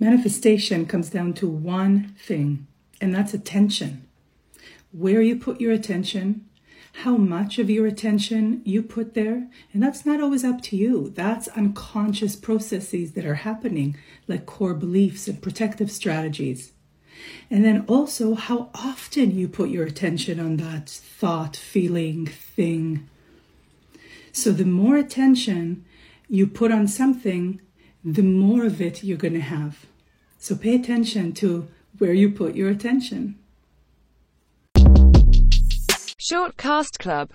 Manifestation comes down to one thing, and that's attention. Where you put your attention, how much of your attention you put there, and that's not always up to you. That's unconscious processes that are happening, like core beliefs and protective strategies. And then also how often you put your attention on that thought, feeling, thing. So the more attention you put on something, the more of it you're going to have. So pay attention to where you put your attention. Shortcast Club.